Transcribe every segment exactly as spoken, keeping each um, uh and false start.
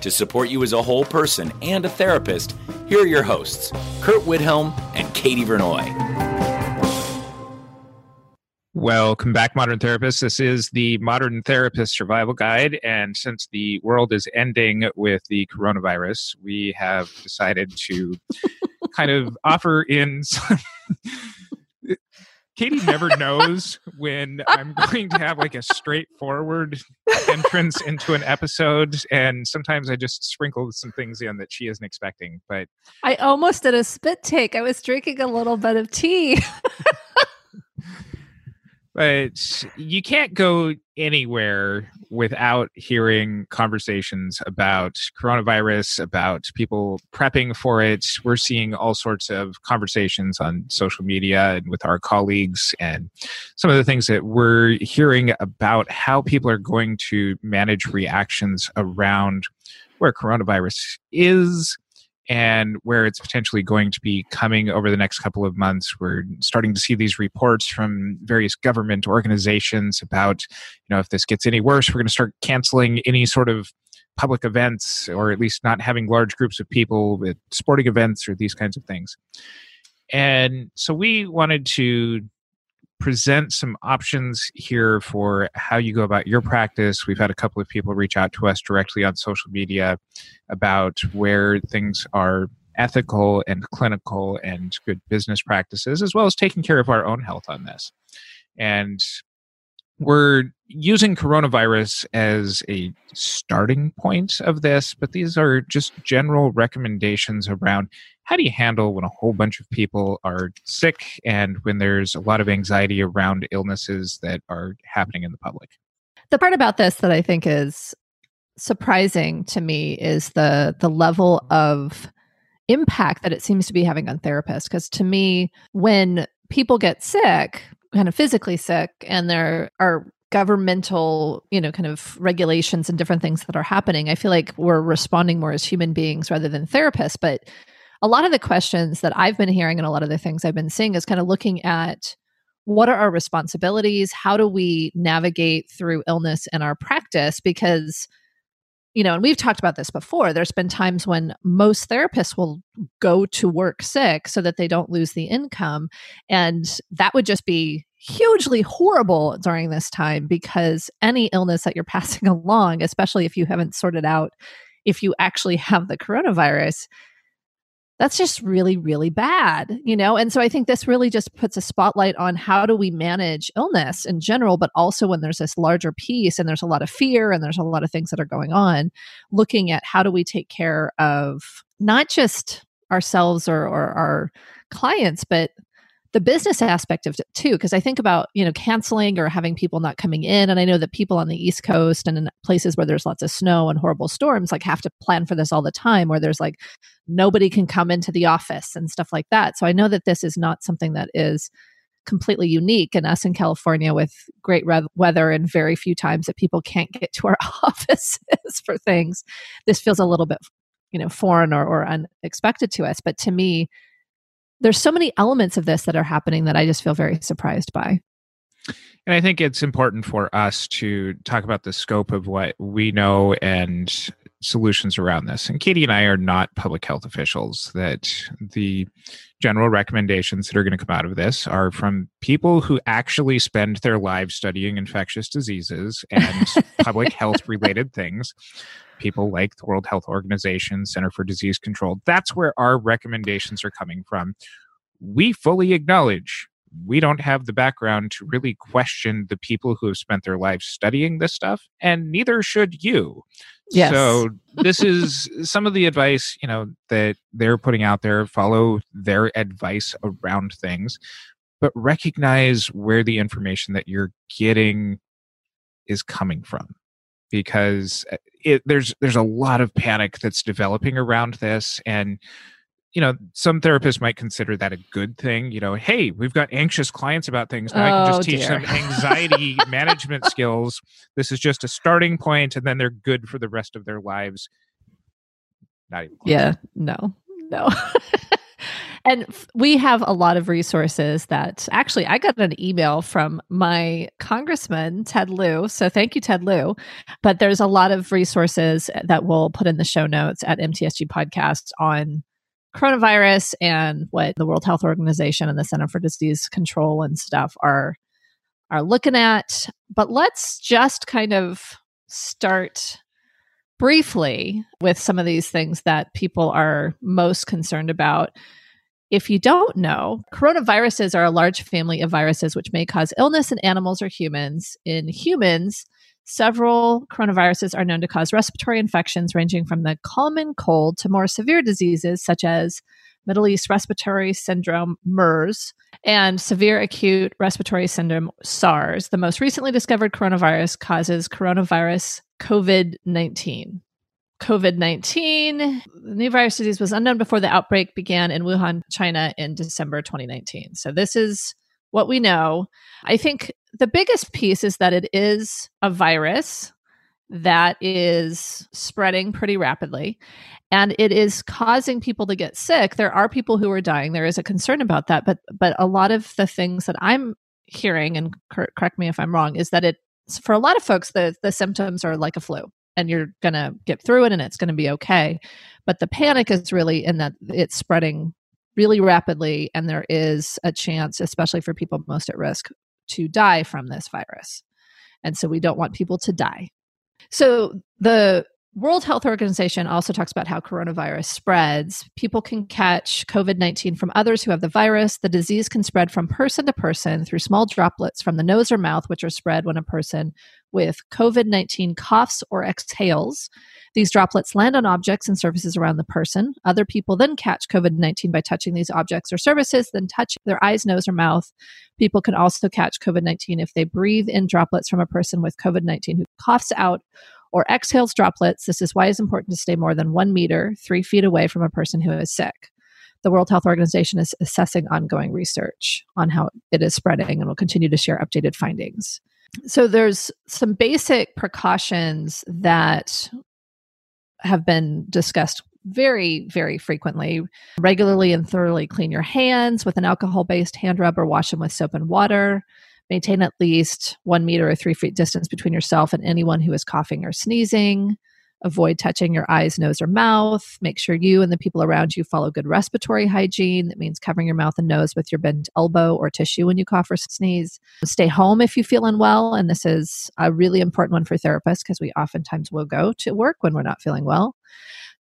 To support you as a whole person and a therapist, here are your hosts, Curt Widhalm and Katie Vernoy. Welcome back, Modern Therapists. This is the Modern Therapist Survival Guide, and since the world is ending with the coronavirus, we have decided to kind of offer in some... Katie never knows when I'm going to have like a straightforward entrance into an episode, and sometimes I just sprinkle some things in that she isn't expecting, but... I almost did a spit take. I was drinking a little bit of tea. But you can't go anywhere without hearing conversations about coronavirus, about people prepping for it. We're seeing all sorts of conversations on social media and with our colleagues, and some of the things that we're hearing about how people are going to manage reactions around where coronavirus is and where it's potentially going to be coming over the next couple of months. We're starting to see these reports from various government organizations about, you know, if this gets any worse, we're going to start canceling any sort of public events, or at least not having large groups of people at sporting events or these kinds of things. And so we wanted to present some options here for how you go about your practice. We've had a couple of people reach out to us directly on social media about where things are ethical and clinical and good business practices, as well as taking care of our own health on this. And we're using coronavirus as a starting point of this, but these are just general recommendations around how do you handle when a whole bunch of people are sick and when there's a lot of anxiety around illnesses that are happening in the public. The part about this that I think is surprising to me is the the level of impact that it seems to be having on therapists. Because to me, when people get sick, kind of physically sick, and there are governmental, you know, kind of regulations and different things that are happening, I feel like we're responding more as human beings rather than therapists. But a lot of the questions that I've been hearing and a lot of the things I've been seeing is kind of looking at what are our responsibilities? How do we navigate through illness in our practice? Because, you know, and we've talked about this before, there's been times when most therapists will go to work sick so that they don't lose the income. And that would just be hugely horrible during this time, because any illness that you're passing along, especially if you haven't sorted out if you actually have the coronavirus, that's just really, really bad, you know? And so I think this really just puts a spotlight on how do we manage illness in general, but also when there's this larger piece and there's a lot of fear and there's a lot of things that are going on, looking at how do we take care of not just ourselves or, or our clients, but the business aspect of it too, because I think about, you know, canceling or having people not coming in. And I know that people on the East Coast and in places where there's lots of snow and horrible storms, like have to plan for this all the time, where there's like, nobody can come into the office and stuff like that. So I know that this is not something that is completely unique, and us in California with great re- weather and very few times that people can't get to our offices for things. This feels a little bit, you know, foreign or, or unexpected to us. But to me, there's so many elements of this that are happening that I just feel very surprised by. And I think it's important for us to talk about the scope of what we know and solutions around this. And Katie and I are not public health officials. That the general recommendations that are going to come out of this are from people who actually spend their lives studying infectious diseases and public health related things. People like the World Health Organization, Center for Disease Control. That's where our recommendations are coming from. We fully acknowledge we don't have the background to really question the people who have spent their lives studying this stuff, and neither should you. Yes. So this is some of the advice, you know, that they're putting out there. Follow their advice around things, but recognize where the information that you're getting is coming from, because it, there's there's a lot of panic that's developing around this. And you know, some therapists might consider that a good thing. You know, hey, we've got anxious clients about things. Now oh, I can just teach dear. them anxiety management skills. This is just a starting point, and then they're good for the rest of their lives. Not even close. Yeah, no, no. And we have a lot of resources that actually I got an email from my congressman, Ted Lieu. So thank you, Ted Lieu. But there's a lot of resources that we'll put in the show notes at M T S G Podcast on coronavirus and what the World Health Organization and the Center for Disease Control and stuff are are looking at. But let's just kind of start briefly with some of these things that people are most concerned about. If you don't know, coronaviruses are a large family of viruses which may cause illness in animals or humans. In humans, several coronaviruses are known to cause respiratory infections ranging from the common cold to more severe diseases such as Middle East Respiratory Syndrome, MERS, and Severe Acute Respiratory Syndrome, SARS. The most recently discovered coronavirus causes coronavirus COVID nineteen. COVID nineteen, the new virus disease was unknown before the outbreak began in Wuhan, China in December twenty nineteen. So this is what we know. I think the biggest piece is that it is a virus that is spreading pretty rapidly, and it is causing people to get sick. There are people who are dying. There is a concern about that, but but a lot of the things that I'm hearing, and cor- correct me if I'm wrong, is that it for a lot of folks, the, the symptoms are like a flu, and you're going to get through it and it's going to be okay. But the panic is really in that it's spreading really rapidly, and there is a chance, especially for people most at risk, to die from this virus. And so we don't want people to die. So the World Health Organization also talks about how coronavirus spreads. People can catch COVID nineteen from others who have the virus. The disease can spread from person to person through small droplets from the nose or mouth, which are spread when a person with COVID nineteen coughs or exhales. These droplets land on objects and surfaces around the person. Other people then catch COVID nineteen by touching these objects or surfaces, then touching their eyes, nose, or mouth. People can also catch COVID nineteen if they breathe in droplets from a person with COVID nineteen who coughs out or exhales droplets. This is why it's important to stay more than one meter, three feet away from a person who is sick. The World Health Organization is assessing ongoing research on how it is spreading and will continue to share updated findings. So there's some basic precautions that have been discussed very, very frequently. Regularly and thoroughly clean your hands with an alcohol-based hand rub or wash them with soap and water. Maintain at least one meter or three feet distance between yourself and anyone who is coughing or sneezing. Avoid touching your eyes, nose, or mouth. Make sure you and the people around you follow good respiratory hygiene. That means covering your mouth and nose with your bent elbow or tissue when you cough or sneeze. Stay home if you feel unwell. And this is a really important one for therapists because we oftentimes will go to work when we're not feeling well.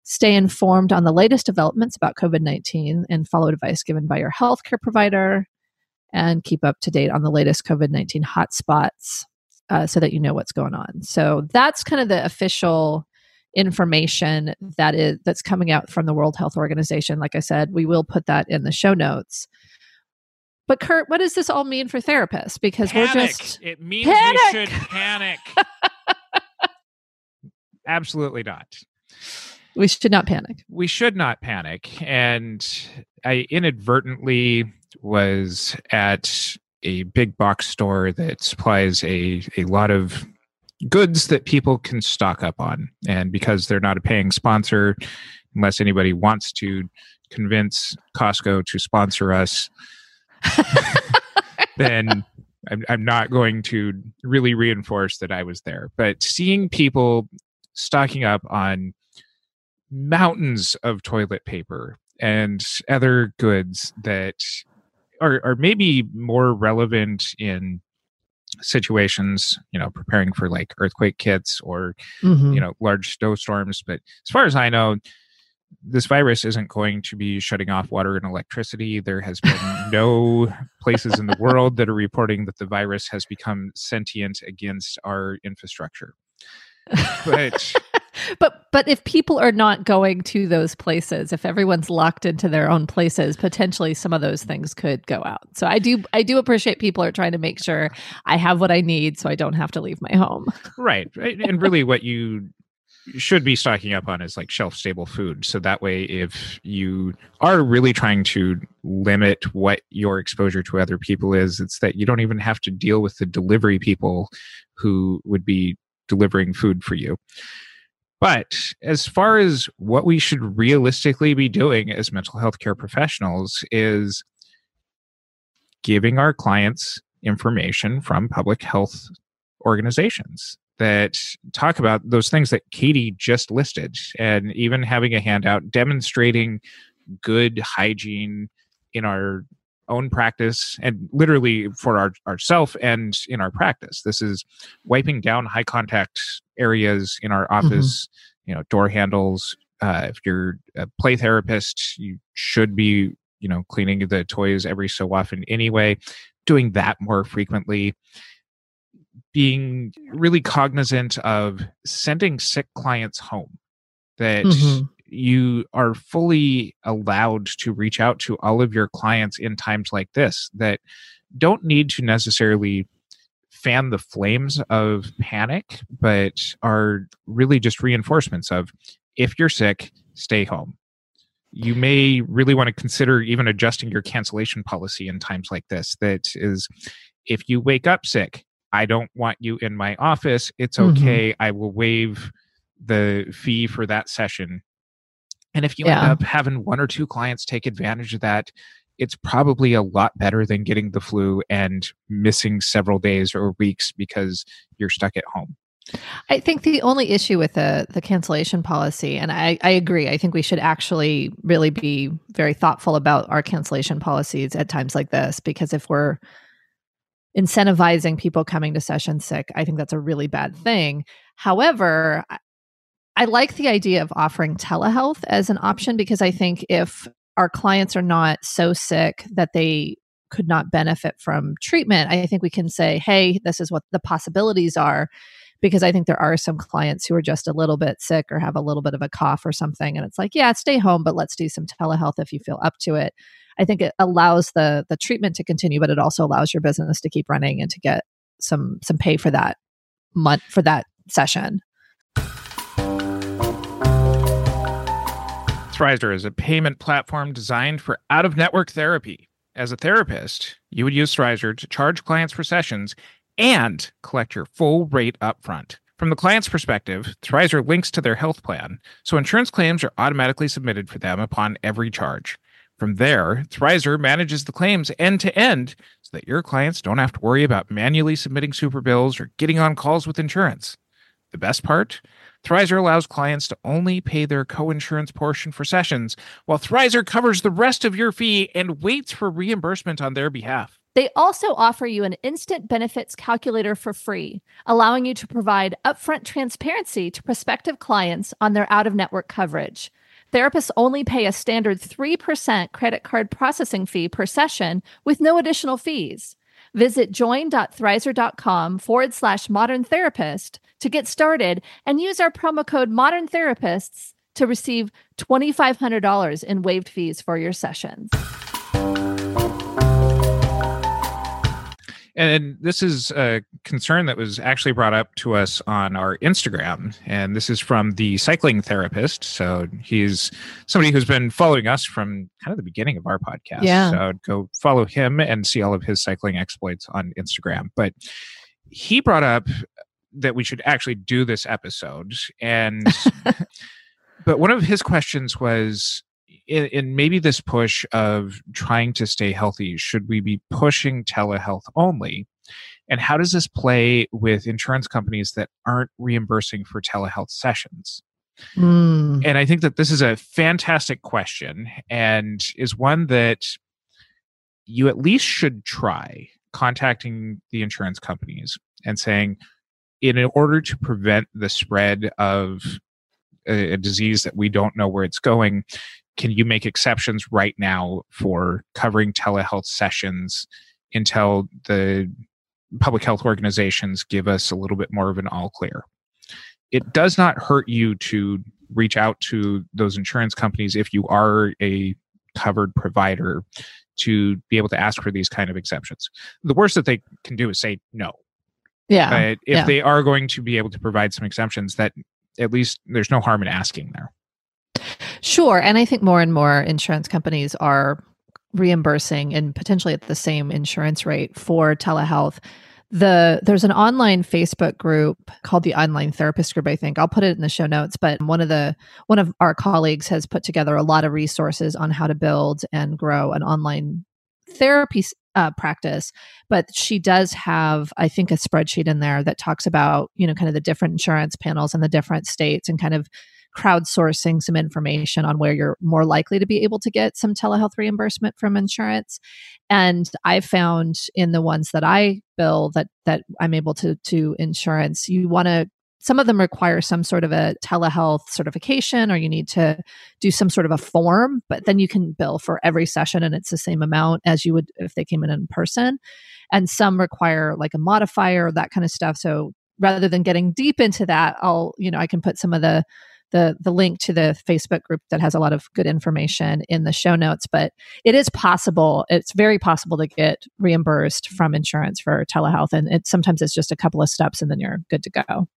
Stay informed on the latest developments about COVID nineteen and follow advice given by your healthcare provider. And keep up to date on the latest COVID nineteen hotspots uh, so that you know what's going on. So that's kind of the official information that is that's coming out from the World Health Organization. Like I said, we will put that in the show notes. But Curt, what does this all mean for therapists? Because panic. We're just it means panic. We should panic. Absolutely not. We should not panic. We should not panic. And I inadvertently was at a big box store that supplies a, a lot of goods that people can stock up on. And because they're not a paying sponsor, unless anybody wants to convince Costco to sponsor us, then I'm, I'm not going to really reinforce that I was there. But seeing people stocking up on mountains of toilet paper and other goods that Are, are maybe more relevant in situations, you know, preparing for like earthquake kits or, mm-hmm. you know, large snowstorms. But as far as I know, this virus isn't going to be shutting off water and electricity. There has been no places in the world that are reporting that the virus has become sentient against our infrastructure. But but but if people are not going to those places, if everyone's locked into their own places, potentially some of those things could go out. So I do I do appreciate people are trying to make sure I have what I need so I don't have to leave my home. Right. And really what you should be stocking up on is like shelf stable food. So that way, if you are really trying to limit what your exposure to other people is, it's that you don't even have to deal with the delivery people who would be delivering food for you. But as far as what we should realistically be doing as mental health care professionals is giving our clients information from public health organizations that talk about those things that Katie just listed, and even having a handout demonstrating good hygiene in our own practice and literally for our, ourself and in our practice. This is wiping down high contact areas in our office, mm-hmm. you know, door handles. Uh, if you're a play therapist, you should be, you know, cleaning the toys every so often anyway, doing that more frequently, being really cognizant of sending sick clients home, that mm-hmm. you are fully allowed to reach out to all of your clients in times like this, that don't need to necessarily fan the flames of panic, but are really just reinforcements of, if you're sick, stay home. You may really want to consider even adjusting your cancellation policy in times like this. That is, if you wake up sick, I don't want you in my office. It's okay. Mm-hmm. I will waive the fee for that session. And if you yeah. end up having one or two clients take advantage of that, it's probably a lot better than getting the flu and missing several days or weeks because you're stuck at home. I think the only issue with the the cancellation policy, and I, I agree, I think we should actually really be very thoughtful about our cancellation policies at times like this, because if we're incentivizing people coming to sessions sick, I think that's a really bad thing. However, I like the idea of offering telehealth as an option, because I think if our clients are not so sick that they could not benefit from treatment, I think we can say, hey, this is what the possibilities are, because I think there are some clients who are just a little bit sick or have a little bit of a cough or something. And it's like, yeah, stay home, but let's do some telehealth if you feel up to it. I think it allows the the treatment to continue, but it also allows your business to keep running and to get some some pay for that month, for that session. Thrizer is a payment platform designed for out-of-network therapy. As a therapist, you would use Thrizer to charge clients for sessions and collect your full rate upfront. From the client's perspective, Thrizer links to their health plan, so insurance claims are automatically submitted for them upon every charge. From there, Thrizer manages the claims end-to-end so that your clients don't have to worry about manually submitting super bills or getting on calls with insurance. The best part? Thrizer allows clients to only pay their co-insurance portion for sessions, while Thrizer covers the rest of your fee and waits for reimbursement on their behalf. They also offer you an instant benefits calculator for free, allowing you to provide upfront transparency to prospective clients on their out-of-network coverage. Therapists only pay a standard three percent credit card processing fee per session with no additional fees. Visit join.thrizer.com forward slash modern therapist to get started and use our promo code modern therapists to receive two thousand five hundred dollars in waived fees for your sessions. And this is a concern that was actually brought up to us on our Instagram. And this is from the cycling therapist. So he's somebody who's been following us from kind of the beginning of our podcast. Yeah. So go follow him and see all of his cycling exploits on Instagram. But he brought up that we should actually do this episode. And but one of his questions was, In, in maybe this push of trying to stay healthy, should we be pushing telehealth only? And how does this play with insurance companies that aren't reimbursing for telehealth sessions? Mm. And I think that this is a fantastic question, and is one that you at least should try contacting the insurance companies and saying, in order to prevent the spread of a, a disease that we don't know where it's going, can you make exceptions right now for covering telehealth sessions until the public health organizations give us a little bit more of an all clear? It does not hurt you to reach out to those insurance companies if you are a covered provider to be able to ask for these kind of exceptions. The worst that they can do is say no. Yeah. But if yeah. they are going to be able to provide some exceptions, that at least there's no harm in asking there. Sure. And I think more and more insurance companies are reimbursing, and potentially at the same insurance rate, for telehealth. The there's an online Facebook group called the Online Therapist Group, I think. I'll put it in the show notes, but one of the one of our colleagues has put together a lot of resources on how to build and grow an online therapy uh, practice. But she does have, I think, a spreadsheet in there that talks about, you know, kind of the different insurance panels in the different states, and kind of crowdsourcing some information on where you're more likely to be able to get some telehealth reimbursement from insurance. And I found in the ones that I bill that that I'm able to to insurance, you want to, some of them require some sort of a telehealth certification, or you need to do some sort of a form, but then you can bill for every session and it's the same amount as you would if they came in in person. And some require like a modifier, that kind of stuff. So rather than getting deep into that, I'll, you know, I can put some of the The, the link to the Facebook group that has a lot of good information in the show notes. But it is possible, it's very possible to get reimbursed from insurance for telehealth. And it, sometimes it's just a couple of steps and then you're good to go.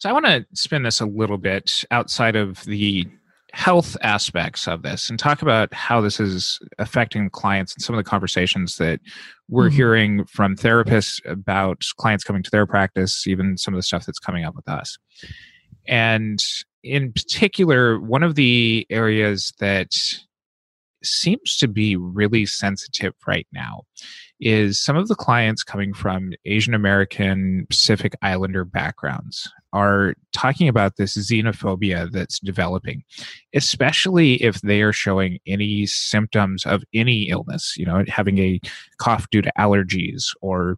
So I want to spin this a little bit outside of the health aspects of this and talk about how this is affecting clients and some of the conversations that we're mm-hmm. hearing from therapists about clients coming to their practice, even some of the stuff that's coming up with us. And in particular, one of the areas that seems to be really sensitive right now is some of the clients coming from Asian American, Pacific Islander backgrounds are talking about this xenophobia that's developing, especially if they are showing any symptoms of any illness, you know, having a cough due to allergies or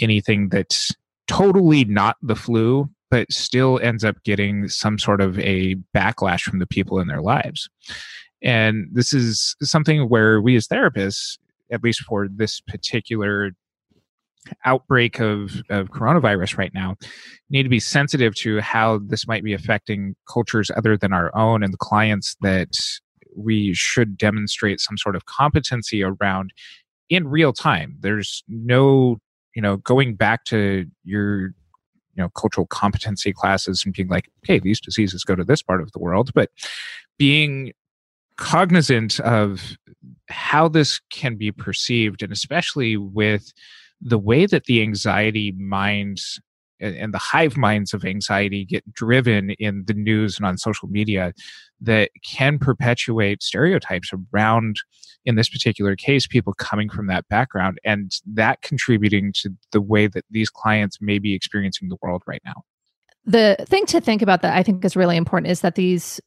anything that's totally not the flu, but still ends up getting some sort of a backlash from the people in their lives. And this is something where we as therapists, at least for this particular outbreak of, of coronavirus right now, need to be sensitive to how this might be affecting cultures other than our own and the clients that we should demonstrate some sort of competency around in real time. There's no, you know, going back to your you know, cultural competency classes and being like, okay, these diseases go to this part of the world, but being cognizant of how this can be perceived, and especially with the way that the anxiety minds and the hive minds of anxiety get driven in the news and on social media that can perpetuate stereotypes around, in this particular case, people coming from that background, and that contributing to the way that these clients may be experiencing the world right now. The thing to think about that I think is really important is that these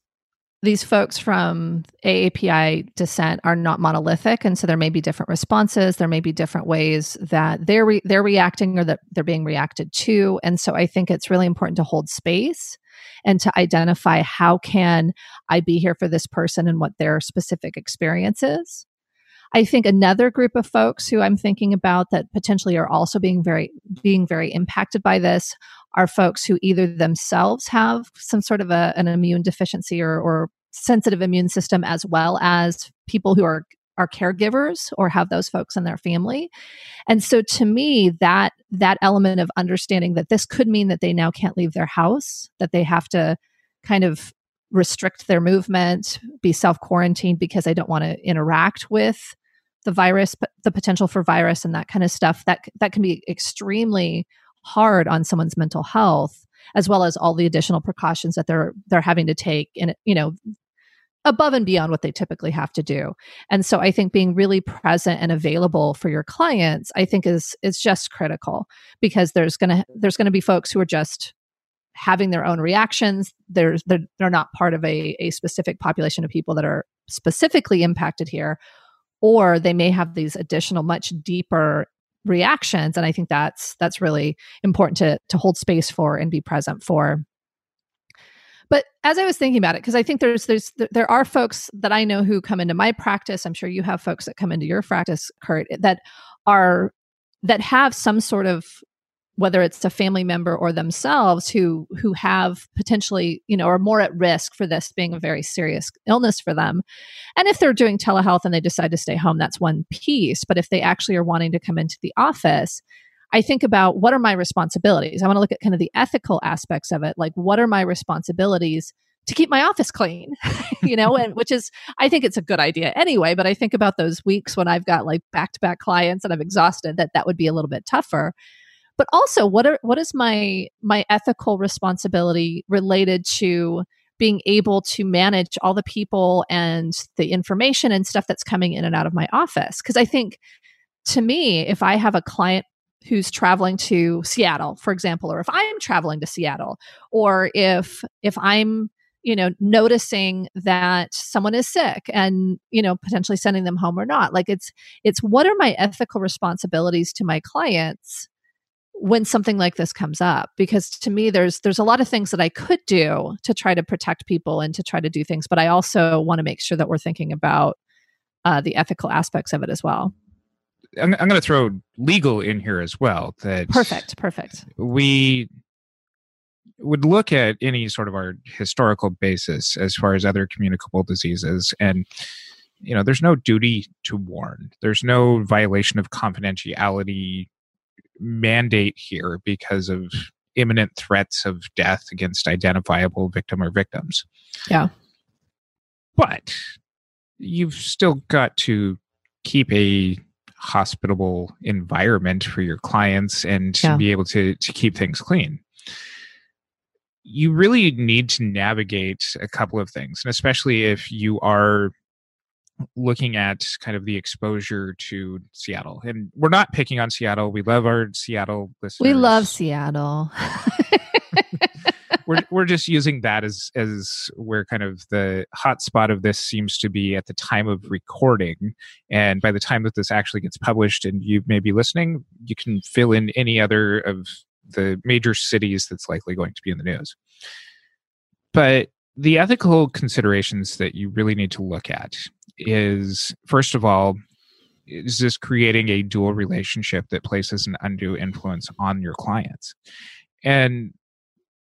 These folks from A A P I descent are not monolithic, and so there may be different responses. There may be different ways that they're re- they're reacting or that they're being reacted to. And so I think it's really important to hold space and to identify how can I be here for this person and what their specific experience is. I think another group of folks who I'm thinking about that potentially are also being very being very impacted by this are folks who either themselves have some sort of a, an immune deficiency or, or sensitive immune system, as well as people who are, are caregivers or have those folks in their family. And so to me, that that element of understanding that this could mean that they now can't leave their house, that they have to kind of restrict their movement, be self-quarantined because they don't want to interact with the virus, but the potential for virus and that kind of stuff, that that can be extremely hard on someone's mental health, as well as all the additional precautions that they're they're having to take, and you know, above and beyond what they typically have to do. And so I think being really present and available for your clients, I think is is just critical, because there's gonna there's gonna be folks who are just having their own reactions. They're, they're they're not part of a a specific population of people that are specifically impacted here, or they may have these additional, much deeper reactions. And I think that's that's really important to to hold space for and be present for. But as I was thinking about it, because I think there's there's there are folks that I know who come into my practice, I'm sure you have folks that come into your practice, Curt, that are that have some sort of, whether it's a family member or themselves, who who have potentially, you know, are more at risk for this being a very serious illness for them. And if they're doing telehealth and they decide to stay home, that's one piece. But if they actually are wanting to come into the office, I think about, what are my responsibilities? I want to look at kind of the ethical aspects of it. Like, what are my responsibilities to keep my office clean? you know, and which is, I think it's a good idea anyway, but I think about those weeks when I've got like back-to-back clients and I'm exhausted, that that would be a little bit tougher. But also, what are what is my my ethical responsibility related to being able to manage all the people and the information and stuff that's coming in and out of my office? Because I think, to me, if I have a client who's traveling to Seattle, for example, or if I'm traveling to Seattle, or if if I'm, you know, noticing that someone is sick and, you know, potentially sending them home or not, like it's it's what are my ethical responsibilities to my clients when something like this comes up? Because to me, there's there's a lot of things that I could do to try to protect people and to try to do things, but I also want to make sure that we're thinking about uh, the ethical aspects of it as well. I'm, I'm going to throw legal in here as well. That perfect, perfect. We would look at any sort of our historical basis as far as other communicable diseases, and you know, there's no duty to warn. There's no violation of confidentiality mandate here because of imminent threats of death against identifiable victim or victims. Yeah. But you've still got to keep a hospitable environment for your clients and yeah. be able to, to keep things clean. You really need to navigate a couple of things, and especially if you are looking at kind of the exposure to Seattle. And we're not picking on Seattle. We love our Seattle listeners. We love Seattle. we're we're just using that as as where kind of the hot spot of this seems to be at the time of recording. And by the time that this actually gets published and you may be listening, you can fill in any other of the major cities that's likely going to be in the news. But the ethical considerations that you really need to look at is, first of all, is this creating a dual relationship that places an undue influence on your clients? And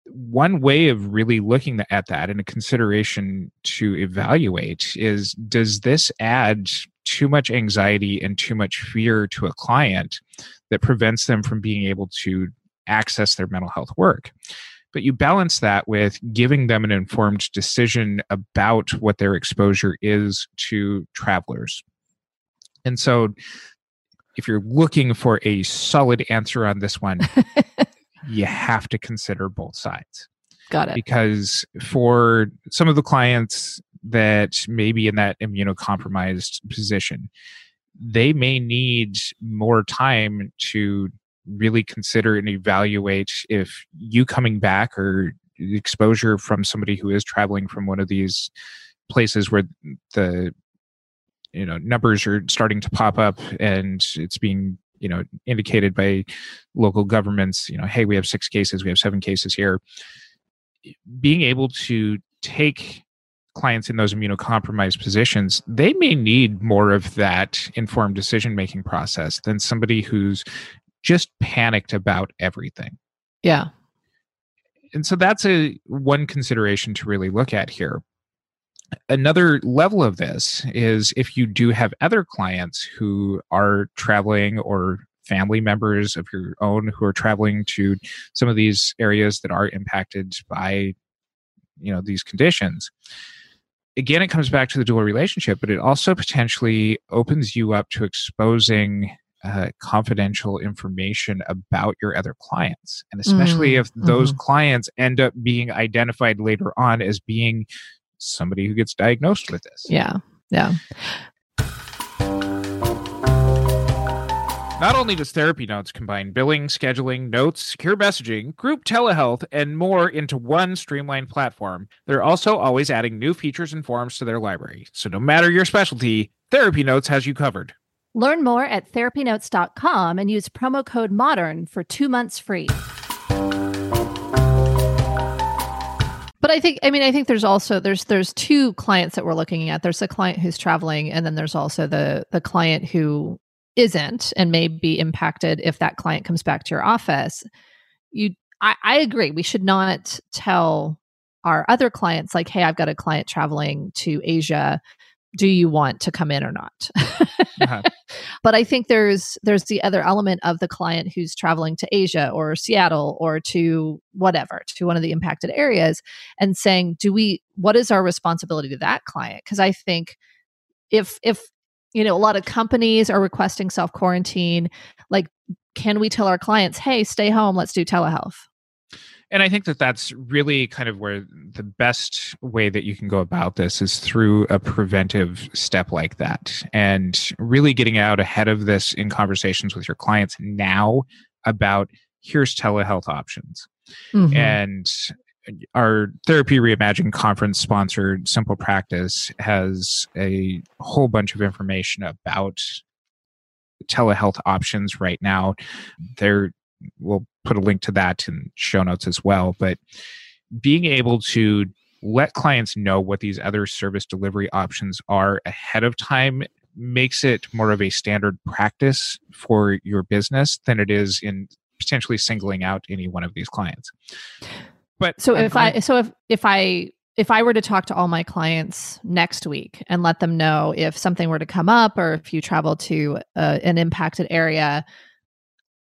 one way of really looking at that and a consideration to evaluate is, does this add too much anxiety and too much fear to a client that prevents them from being able to access their mental health work? But you balance that with giving them an informed decision about what their exposure is to travelers. And so if you're looking for a solid answer on this one, you have to consider both sides. Got it. Because for some of the clients that may be in that immunocompromised position, they may need more time to really consider and evaluate if you coming back or exposure from somebody who is traveling from one of these places where the, you know, numbers are starting to pop up and it's being, you know, indicated by local governments, you know, hey, we have six cases, we have seven cases here. Being able to take clients in those immunocompromised positions, they may need more of that informed decision-making process than somebody who's just panicked about everything. Yeah. And so that's a one consideration to really look at here. Another level of this is if you do have other clients who are traveling, or family members of your own who are traveling to some of these areas that are impacted by, you know, these conditions. Again, it comes back to the dual relationship, but it also potentially opens you up to exposing Uh, confidential information about your other clients. And especially mm, if those mm. clients end up being identified later on as being somebody who gets diagnosed with this. Yeah. Yeah. Not only does Therapy Notes combine billing, scheduling, notes, secure messaging, group telehealth, and more into one streamlined platform, they're also always adding new features and forms to their library. So no matter your specialty, Therapy Notes has you covered. Learn more at therapy notes dot com and use promo code MODERN for two months free. But I think, I mean, I think there's also, there's, there's two clients that we're looking at. There's a client who's traveling, and then there's also the, the client who isn't and may be impacted if that client comes back to your office. You, I, I agree. We should not tell our other clients like, hey, I've got a client traveling to Asia. Do you want to come in or not? uh-huh. But I think there's there's the other element of the client who's traveling to Asia or Seattle or to whatever, to one of the impacted areas, and saying, do we, what is our responsibility to that client? Because I think if if you know, a lot of companies are requesting self-quarantine, like, can we tell our clients, hey, stay home, let's do telehealth? And I think that that's really kind of where the best way that you can go about this is through a preventive step like that, and really getting out ahead of this in conversations with your clients now about, here's telehealth options. Mm-hmm. And our Therapy Reimagined conference sponsored Simple Practice has a whole bunch of information about telehealth options right now. They're We'll put a link to that in show notes as well. But being able to let clients know what these other service delivery options are ahead of time makes it more of a standard practice for your business than it is in potentially singling out any one of these clients. But so if I, I so if, if I if I were to talk to all my clients next week and let them know if something were to come up, or if you travel to uh, an impacted area,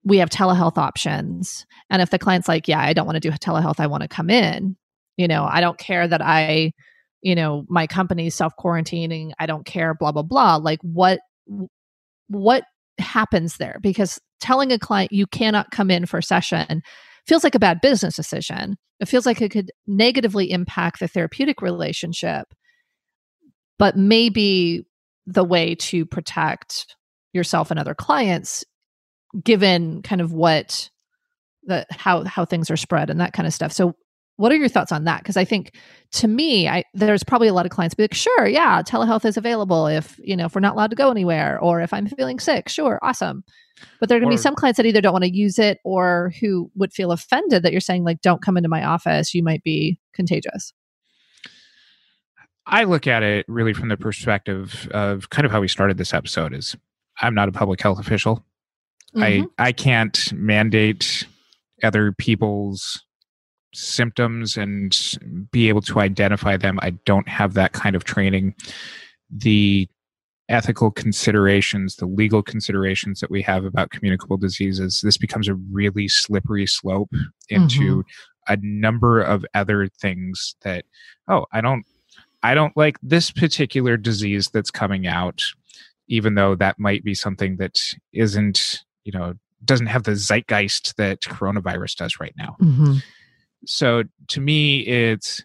we have telehealth options. And if the client's like, yeah, I don't want to do telehealth, I want to come in, you know, I don't care that I, you know, my company's self-quarantining, I don't care, blah, blah, blah. Like what, what happens there? Because telling a client you cannot come in for a session feels like a bad business decision. It feels like it could negatively impact the therapeutic relationship, but maybe the way to protect yourself and other clients given kind of what the how how things are spread and that kind of stuff. So what are your thoughts on that? Because I think to me, I there's probably a lot of clients be like, sure, yeah, telehealth is available if, you know, if we're not allowed to go anywhere, or if I'm feeling sick, sure, awesome. But there are gonna or, be some clients that either don't want to use it or who would feel offended that you're saying, like, don't come into my office, you might be contagious. I look at it really from the perspective of kind of how we started this episode is I'm not a public health official. Mm-hmm. I, I can't mandate other people's symptoms and be able to identify them. I don't have that kind of training. The ethical considerations, the legal considerations that we have about communicable diseases, this becomes a really slippery slope into mm-hmm. a number of other things that, oh, I don't, I don't like this particular disease that's coming out, even though that might be something that isn't, you know, doesn't have the zeitgeist that coronavirus does right now. Mm-hmm. So to me, it's,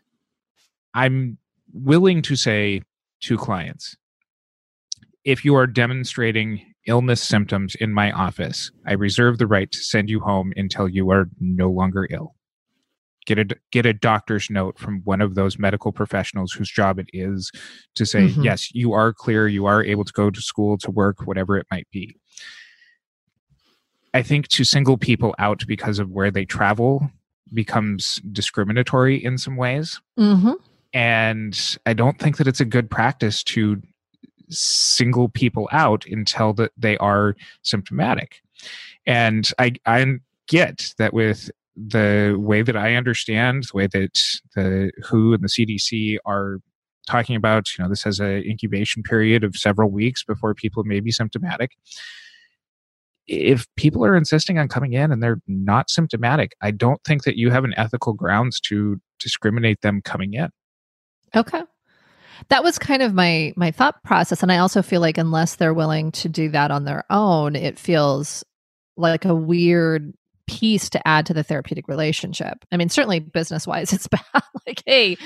I'm willing to say to clients, if you are demonstrating illness symptoms in my office, I reserve the right to send you home until you are no longer ill. Get a, get a doctor's note from one of those medical professionals whose job it is to say, mm-hmm. yes, you are clear, you are able to go to school, to work, whatever it might be. I think to single people out because of where they travel becomes discriminatory in some ways. Mm-hmm. And I don't think that it's a good practice to single people out until that they are symptomatic. And I, I get that with the way that I understand, the way that the W H O and the C D C are talking about, you know, this has an incubation period of several weeks before people may be symptomatic. If people are insisting on coming in and they're not symptomatic, I don't think that you have an ethical grounds to discriminate them coming in. Okay. That was kind of my my thought process. And I also feel like unless they're willing to do that on their own, it feels like a weird piece to add to the therapeutic relationship. I mean, certainly business-wise, it's bad. Like, hey,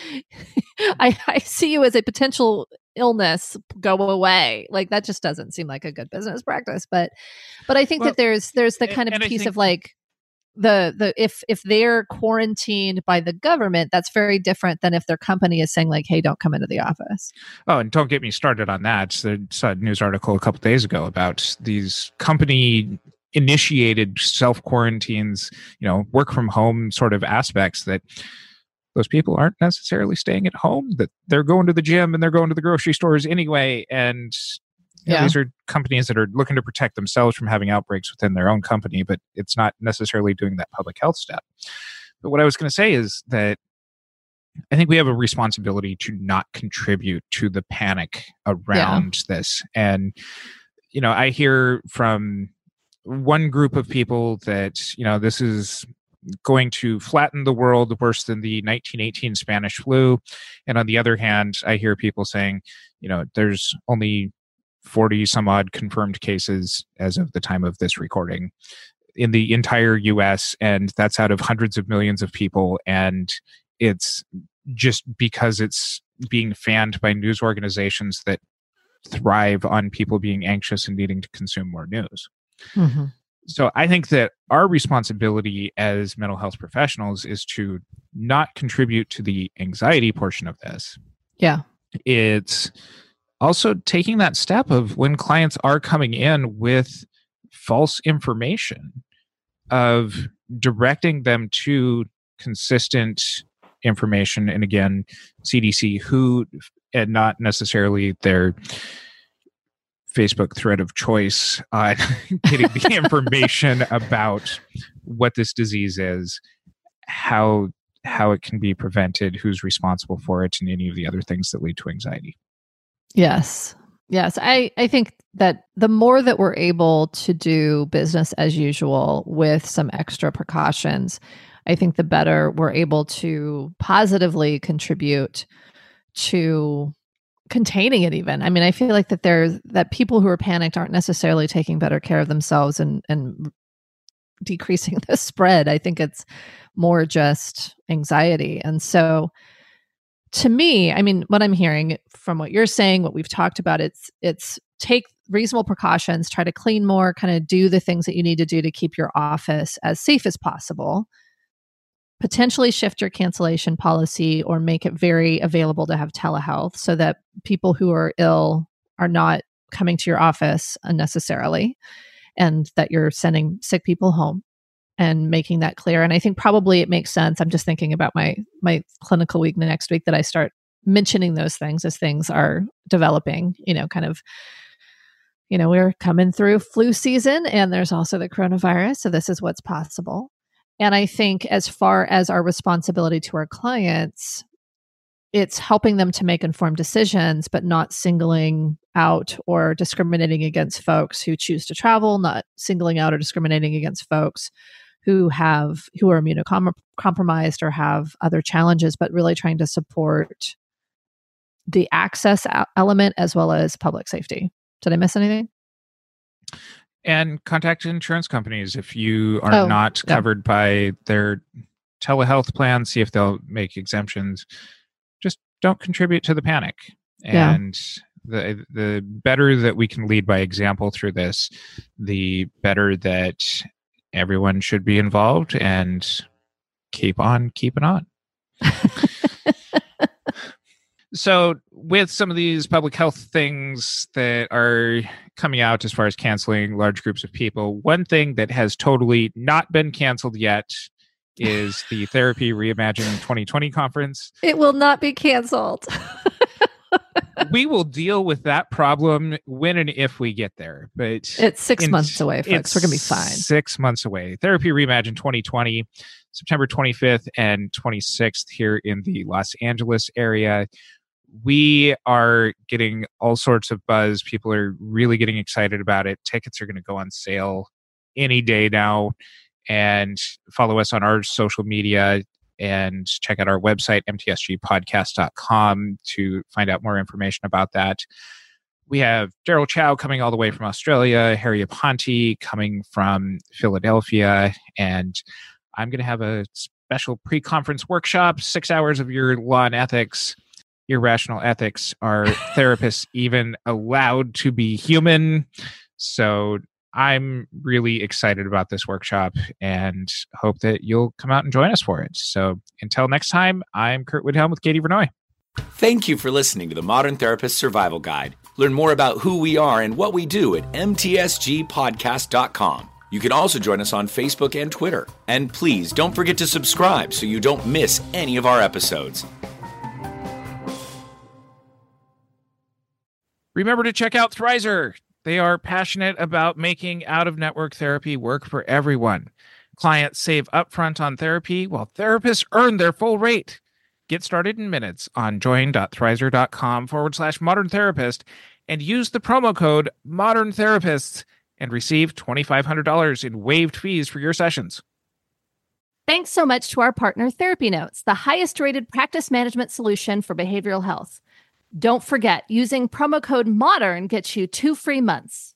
I, I see you as a potential illness, go away. Like, that just doesn't seem like a good business practice. But but I think well, that there's there's the kind and, of piece think- of like the the if if they're quarantined by the government, that's very different than if their company is saying like, hey, don't come into the office. Oh, and don't get me started on that. There's a news article a couple of days ago about these company initiated self-quarantines, you know, work from home sort of aspects that Those people aren't necessarily staying at home, that they're going to the gym and they're going to the grocery stores anyway. And yeah. know, these are companies that are looking to protect themselves from having outbreaks within their own company, but it's not necessarily doing that public health step. But what I was going to say is that I think we have a responsibility to not contribute to the panic around yeah. this. And, you know, I hear from one group of people that, you know, this is going to flatten the world worse than the nineteen eighteen Spanish flu. And on the other hand, I hear people saying, you know, there's only forty some odd confirmed cases as of the time of this recording in the entire U S, and that's out of hundreds of millions of people. And it's just because it's being fanned by news organizations that thrive on people being anxious and needing to consume more news. Mm-hmm. So I think that our responsibility as mental health professionals is to not contribute to the anxiety portion of this. Yeah. It's also taking that step of when clients are coming in with false information, of directing them to consistent information. And again, C D C, who, and not necessarily their Facebook thread of choice on getting the information about what this disease is, how how it can be prevented, who's responsible for it, and any of the other things that lead to anxiety. Yes. Yes. I, I think that the more that we're able to do business as usual with some extra precautions, I think the better we're able to positively contribute to containing it even. I mean, I feel like that there's that people who are panicked aren't necessarily taking better care of themselves and, and decreasing the spread. I think it's more just anxiety. And so to me, I mean, what I'm hearing from what you're saying, what we've talked about, it's it's take reasonable precautions, try to clean more, kind of do the things that you need to do to keep your office as safe as possible. Potentially shift your cancellation policy or make it very available to have telehealth so that people who are ill are not coming to your office unnecessarily and that you're sending sick people home and making that clear. And I think probably it makes sense. I'm just thinking about my my clinical week the next week that I start mentioning those things as things are developing, you know, kind of, you know, we're coming through flu season and there's also the coronavirus. So this is what's possible. And I think as far as our responsibility to our clients, it's helping them to make informed decisions, but not singling out or discriminating against folks who choose to travel, not singling out or discriminating against folks who have who are immunocompromised or have other challenges, but really trying to support the access element as well as public safety. Did I miss anything? And contact insurance companies if you are oh, not yeah. covered by their telehealth plan, see if they'll make exemptions. Just don't contribute to the panic. And yeah. the the better that we can lead by example through this, the better that everyone should be involved and keep on keeping on. So with some of these public health things that are coming out as far as canceling large groups of people, one thing that has totally not been canceled yet is the Therapy Reimagined twenty twenty conference. It will not be canceled. We will deal with that problem when and if we get there. But it's six in, months away, folks. We're going to be fine. Six months away. Therapy Reimagined twenty twenty, September twenty-fifth and twenty-sixth here in the Los Angeles area. We are getting all sorts of buzz. People are really getting excited about it. Tickets are going to go on sale any day now. And follow us on our social media and check out our website, m t s g podcast dot com, to find out more information about that. We have Daryl Chow coming all the way from Australia, Harry Aponte coming from Philadelphia, and I'm going to have a special pre-conference workshop, six hours of your law and ethics. Irrational ethics. Are therapists even allowed to be human? So I'm really excited about this workshop and hope that you'll come out and join us for it. So until next time, I'm Curt Widhalm with Katie Vernoy. Thank you for listening to the Modern Therapist Survival Guide. Learn more about who we are and what we do at m t s g podcast dot com. You can also join us on Facebook and Twitter. And please don't forget to subscribe so you don't miss any of our episodes. Remember to check out Thrizer. They are passionate about making out-of-network therapy work for everyone. Clients save upfront on therapy while therapists earn their full rate. Get started in minutes on join.thrizer.com forward slash modern therapist and use the promo code modern therapists and receive two thousand five hundred dollars in waived fees for your sessions. Thanks so much to our partner Therapy Notes, the highest rated practice management solution for behavioral health. Don't forget, using promo code MODERN gets you two free months.